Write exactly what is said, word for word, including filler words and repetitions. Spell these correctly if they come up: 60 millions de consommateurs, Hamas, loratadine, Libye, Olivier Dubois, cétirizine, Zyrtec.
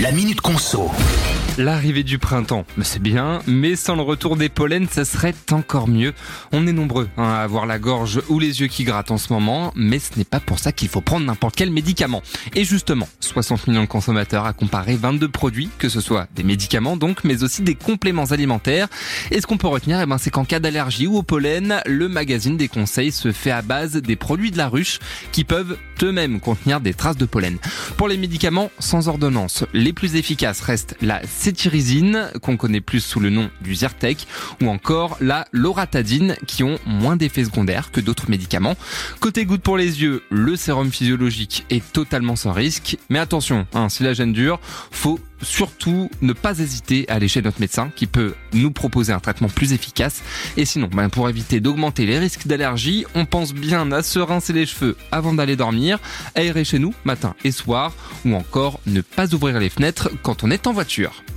La Minute Conso. L'arrivée du printemps, c'est bien, mais sans le retour des pollens, ça serait encore mieux. On est nombreux hein, à avoir la gorge ou les yeux qui grattent en ce moment, mais ce n'est pas pour ça qu'il faut prendre n'importe quel médicament. Et justement, soixante millions de consommateurs à comparer vingt-deux produits, que ce soit des médicaments donc, mais aussi des compléments alimentaires. Et ce qu'on peut retenir, eh ben, c'est qu'en cas d'allergie ou au pollen, le magazine des conseils se fait à base des produits de la ruche qui peuvent eux-mêmes contenir des traces de pollen. Pour les médicaments sans ordonnance, les plus efficaces restent la cétirizine, qu'on connaît plus sous le nom du Zyrtec, ou encore la loratadine, qui ont moins d'effets secondaires que d'autres médicaments. Côté gouttes pour les yeux, le sérum physiologique est totalement sans risque. Mais attention, hein, si la gêne dure, faut surtout ne pas hésiter à aller chez notre médecin qui peut nous proposer un traitement plus efficace. Et sinon, ben pour éviter d'augmenter les risques d'allergie, on pense bien à se rincer les cheveux avant d'aller dormir, aérer chez nous matin et soir, ou encore ne pas ouvrir les fenêtres quand on est en voiture.